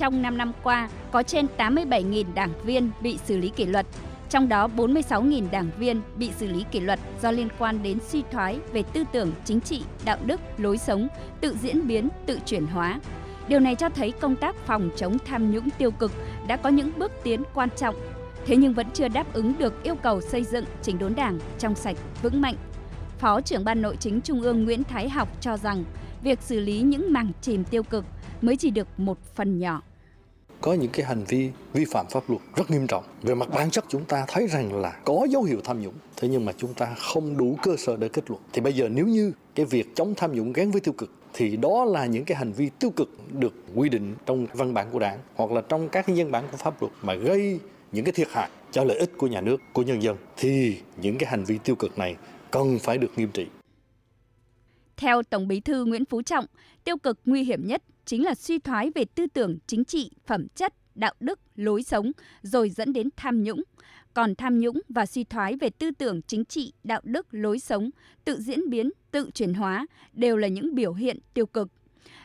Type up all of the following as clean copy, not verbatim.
Trong 5 năm qua, có trên 87.000 đảng viên bị xử lý kỷ luật, trong đó 46.000 đảng viên bị xử lý kỷ luật do liên quan đến suy thoái về tư tưởng, chính trị, đạo đức, lối sống, tự diễn biến, tự chuyển hóa. Điều này cho thấy công tác phòng chống tham nhũng tiêu cực đã có những bước tiến quan trọng, thế nhưng vẫn chưa đáp ứng được yêu cầu xây dựng chỉnh đốn Đảng trong sạch, vững mạnh. Phó trưởng Ban Nội chính Trung ương Nguyễn Thái Học cho rằng việc xử lý những mảng chìm tiêu cực mới chỉ được một phần nhỏ. Có những cái hành vi vi phạm pháp luật rất nghiêm trọng. Về mặt bản chất chúng ta thấy rằng là có dấu hiệu tham nhũng, thế nhưng mà chúng ta không đủ cơ sở để kết luận. Thì bây giờ nếu như cái việc chống tham nhũng gắn với tiêu cực, thì đó là những cái hành vi tiêu cực được quy định trong văn bản của Đảng hoặc là trong các cái văn bản của pháp luật mà gây những cái thiệt hại cho lợi ích của nhà nước, của nhân dân, thì những cái hành vi tiêu cực này cần phải được nghiêm trị. Theo Tổng Bí thư Nguyễn Phú Trọng, tiêu cực nguy hiểm nhất chính là suy thoái về tư tưởng, chính trị, phẩm chất, đạo đức, lối sống, rồi dẫn đến tham nhũng. Còn tham nhũng và suy thoái về tư tưởng, chính trị, đạo đức, lối sống, tự diễn biến, tự chuyển hóa đều là những biểu hiện tiêu cực.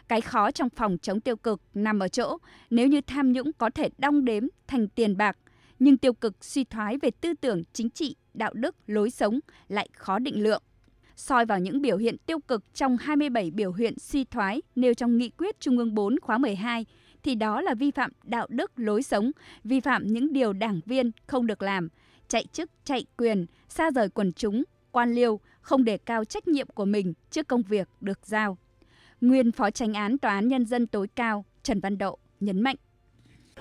Cái khó trong phòng chống tiêu cực nằm ở chỗ nếu như tham nhũng có thể đong đếm thành tiền bạc, nhưng tiêu cực suy thoái về tư tưởng, chính trị, đạo đức, lối sống lại khó định lượng. Soi vào những biểu hiện tiêu cực trong 27 biểu hiện suy thoái nêu trong Nghị quyết Trung ương 4 khóa 12, thì đó là vi phạm đạo đức lối sống, vi phạm những điều đảng viên không được làm, chạy chức, chạy quyền, xa rời quần chúng, quan liêu, không đề cao trách nhiệm của mình trước công việc được giao. Nguyên Phó Chánh án Tòa án Nhân dân tối cao Trần Văn Độ nhấn mạnh.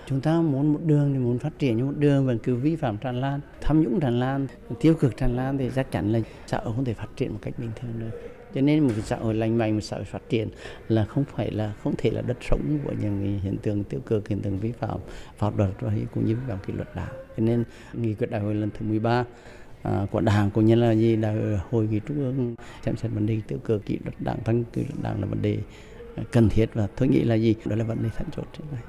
Chúng ta muốn một đường thì muốn phát triển, nhưng một đường vẫn cứ vi phạm tràn lan, tham nhũng tràn lan, tiêu cực tràn lan thì chắc chắn là xã hội không thể phát triển một cách bình thường được. Cho nên một xã hội lành mạnh, một xã hội phát triển là không thể là đất sống của những hiện tượng tiêu cực, hiện tượng vi phạm pháp luật cũng như vi phạm kỷ luật Đảng. Cho nên nghị quyết đại hội lần thứ 13 của Đảng cũng như là đại hội nghị trung ương xem xét vấn đề tiêu cực, kỷ luật Đảng, tăng kỷ luật Đảng là vấn đề cần thiết và tôi nghĩ là đó là vấn đề then chốt trên này.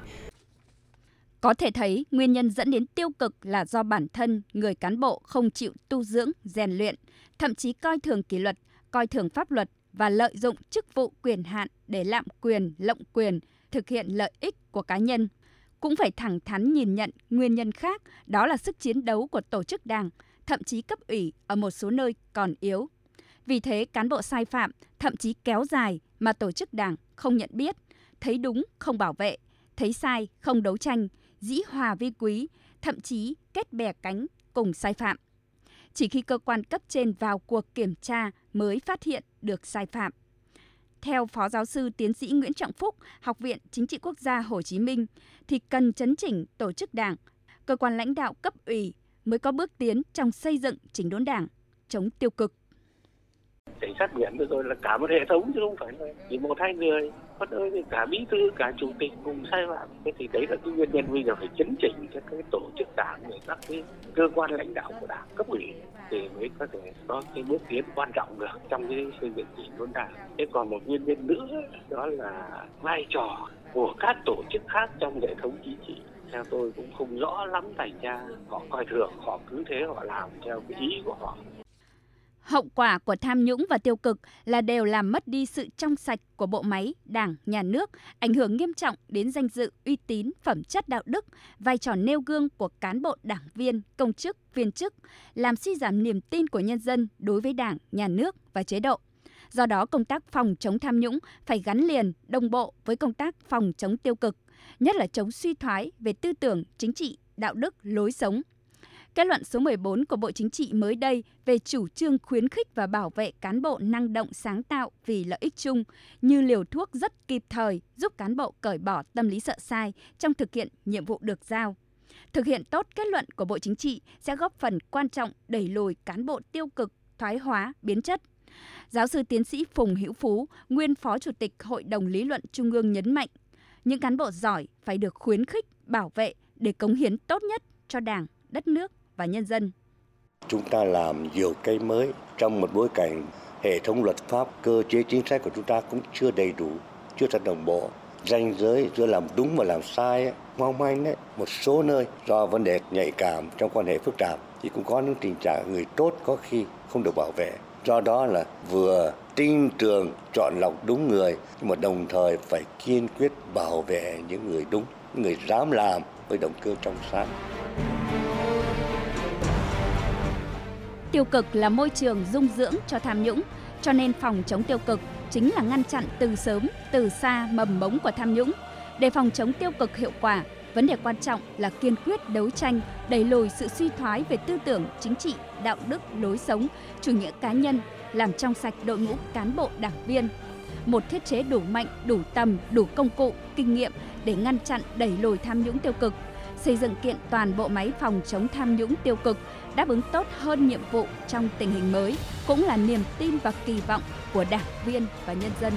Có thể thấy, nguyên nhân dẫn đến tiêu cực là do bản thân người cán bộ không chịu tu dưỡng, rèn luyện, thậm chí coi thường kỷ luật, coi thường pháp luật và lợi dụng chức vụ quyền hạn để lạm quyền, lộng quyền, thực hiện lợi ích của cá nhân. Cũng phải thẳng thắn nhìn nhận nguyên nhân khác, đó là sức chiến đấu của tổ chức Đảng, thậm chí cấp ủy ở một số nơi còn yếu. Vì thế, cán bộ sai phạm, thậm chí kéo dài mà tổ chức Đảng không nhận biết, thấy đúng không bảo vệ, thấy sai không đấu tranh, dĩ hòa vi quý, thậm chí kết bè cánh cùng sai phạm. Chỉ khi cơ quan cấp trên vào cuộc kiểm tra mới phát hiện được sai phạm. Theo Phó Giáo sư Tiến sĩ Nguyễn Trọng Phúc, Học viện Chính trị Quốc gia Hồ Chí Minh, thì cần chấn chỉnh tổ chức Đảng, cơ quan lãnh đạo cấp ủy mới có bước tiến trong xây dựng chỉnh đốn Đảng, chống tiêu cực. Cảnh sát biển được rồi là cả một hệ thống chứ không phải là chỉ một hai người. Bất ơi thì cả bí thư, cả chủ tịch cùng sai phạm. Thế thì đấy là cái nguyên nhân bây giờ phải chấn chỉnh cho cái tổ chức Đảng, các cái cơ quan lãnh đạo của Đảng, cấp ủy thì mới có thể có cái bước tiến quan trọng được trong cái xây dựng chỉnh đốn Đảng. Thế còn một nguyên nhân nữa đó là vai trò của các tổ chức khác trong hệ thống chính trị. Theo tôi cũng không rõ lắm, thành ra họ coi thường, họ cứ thế họ làm theo cái ý của họ. Hậu quả của tham nhũng và tiêu cực là đều làm mất đi sự trong sạch của bộ máy, Đảng, nhà nước, ảnh hưởng nghiêm trọng đến danh dự, uy tín, phẩm chất đạo đức, vai trò nêu gương của cán bộ, đảng viên, công chức, viên chức, làm suy giảm niềm tin của nhân dân đối với Đảng, nhà nước và chế độ. Do đó, công tác phòng chống tham nhũng phải gắn liền, đồng bộ với công tác phòng chống tiêu cực, nhất là chống suy thoái về tư tưởng, chính trị, đạo đức, lối sống. Kết luận số 14 của Bộ Chính trị mới đây về chủ trương khuyến khích và bảo vệ cán bộ năng động sáng tạo vì lợi ích chung như liều thuốc rất kịp thời, giúp cán bộ cởi bỏ tâm lý sợ sai trong thực hiện nhiệm vụ được giao. Thực hiện tốt kết luận của Bộ Chính trị sẽ góp phần quan trọng đẩy lùi cán bộ tiêu cực, thoái hóa, biến chất. Giáo sư tiến sĩ Phùng Hữu Phú, nguyên Phó Chủ tịch Hội đồng Lý luận Trung ương nhấn mạnh, những cán bộ giỏi phải được khuyến khích, bảo vệ để cống hiến tốt nhất cho Đảng, đất nước và nhân dân. Chúng ta làm nhiều cái mới trong một bối cảnh hệ thống luật pháp, cơ chế chính sách của chúng ta cũng chưa đầy đủ, chưa thật đồng bộ. Ranh giới giữa làm đúng và làm sai ấy, mong manh đấy. Một số nơi do vấn đề nhạy cảm trong quan hệ phức tạp thì cũng có những tình trạng người tốt có khi không được bảo vệ. Do đó là vừa tinh tường chọn lọc đúng người nhưng mà đồng thời phải kiên quyết bảo vệ những người đúng, người dám làm với động cơ trong sáng. Tiêu cực là môi trường dung dưỡng cho tham nhũng, cho nên phòng chống tiêu cực chính là ngăn chặn từ sớm, từ xa mầm mống của tham nhũng. Để phòng chống tiêu cực hiệu quả, vấn đề quan trọng là kiên quyết đấu tranh, đẩy lùi sự suy thoái về tư tưởng, chính trị, đạo đức, lối sống, chủ nghĩa cá nhân, làm trong sạch đội ngũ cán bộ đảng viên. Một thiết chế đủ mạnh, đủ tầm, đủ công cụ, kinh nghiệm để ngăn chặn đẩy lùi tham nhũng tiêu cực, xây dựng kiện toàn bộ máy phòng chống tham nhũng tiêu cực đáp ứng tốt hơn nhiệm vụ trong tình hình mới cũng là niềm tin và kỳ vọng của đảng viên và nhân dân.